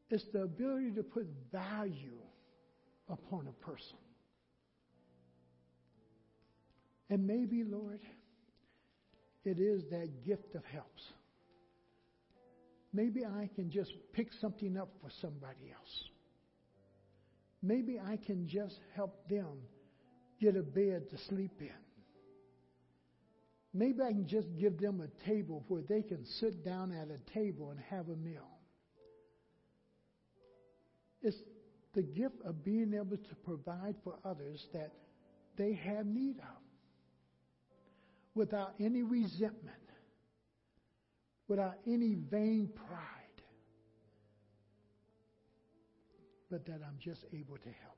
It's the ability to put value upon a person. And maybe, Lord, it is that gift of helps. Maybe I can just pick something up for somebody else. Maybe I can just help them get a bed to sleep in. Maybe I can just give them a table where they can sit down at a table and have a meal. It's the gift of being able to provide for others that they have need of. Without any resentment, without any vain pride, but that I'm just able to help.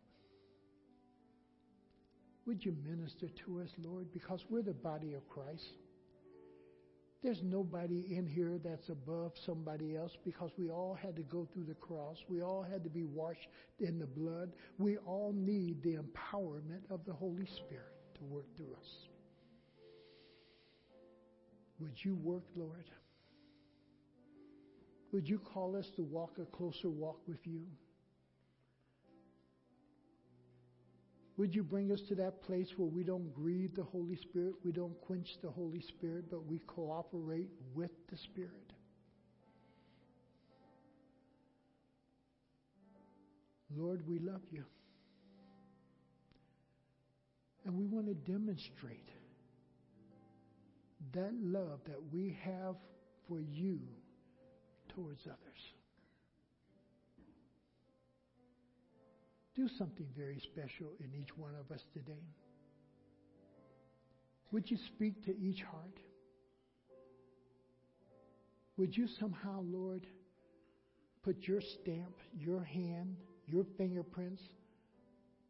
Would you minister to us, Lord? Because we're the body of Christ. There's nobody in here that's above somebody else, because we all had to go through the cross. We all had to be washed in the blood. We all need the empowerment of the Holy Spirit to work through us. Would you work, Lord? Would you call us to walk a closer walk with you? Would you bring us to that place where we don't grieve the Holy Spirit, we don't quench the Holy Spirit, but we cooperate with the Spirit? Lord, we love you. And we want to demonstrate that love that we have for you towards others. Do something very special in each one of us today. Would you speak to each heart? Would you somehow, Lord, put your stamp, your hand, your fingerprints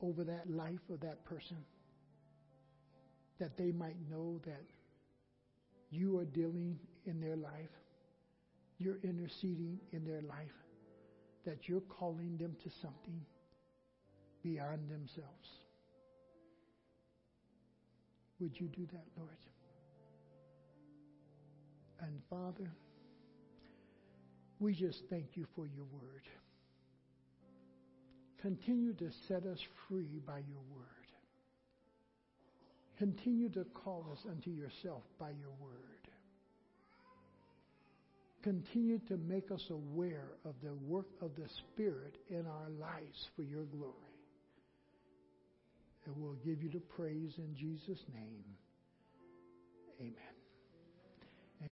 over that life of that person, that they might know that you are dealing in their life, you're interceding in their life, that you're calling them to something beyond themselves. Would you do that, Lord? And Father, we just thank you for your word. Continue to set us free by your word. Continue to call us unto yourself by your word. Continue to make us aware of the work of the Spirit in our lives for your glory. And we'll give you the praise in Jesus' name. Amen.